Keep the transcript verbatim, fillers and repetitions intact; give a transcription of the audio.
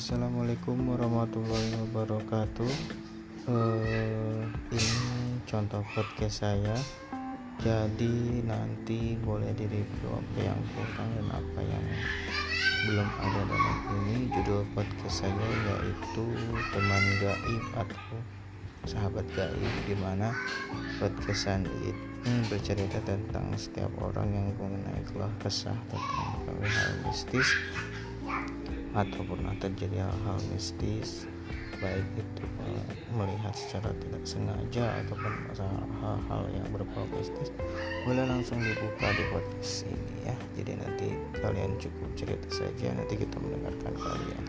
Assalamualaikum warahmatullahi wabarakatuh. Uh, ini contoh podcast saya, jadi nanti boleh direview apa yang kurang dan apa yang belum ada dalam ini. Judul podcast saya yaitu teman gaib atau sahabat gaib, dimana podcastan ini bercerita tentang setiap orang yang mengenai keluh kesah tentang hal mistis atau pernah terjadi hal-hal mistis, baik itu melihat secara tidak sengaja ataupun hal-hal yang berbau mistis. Boleh langsung dibuka di podcast ini ya, jadi nanti kalian cukup cerita saja, nanti kita mendengarkan kalian.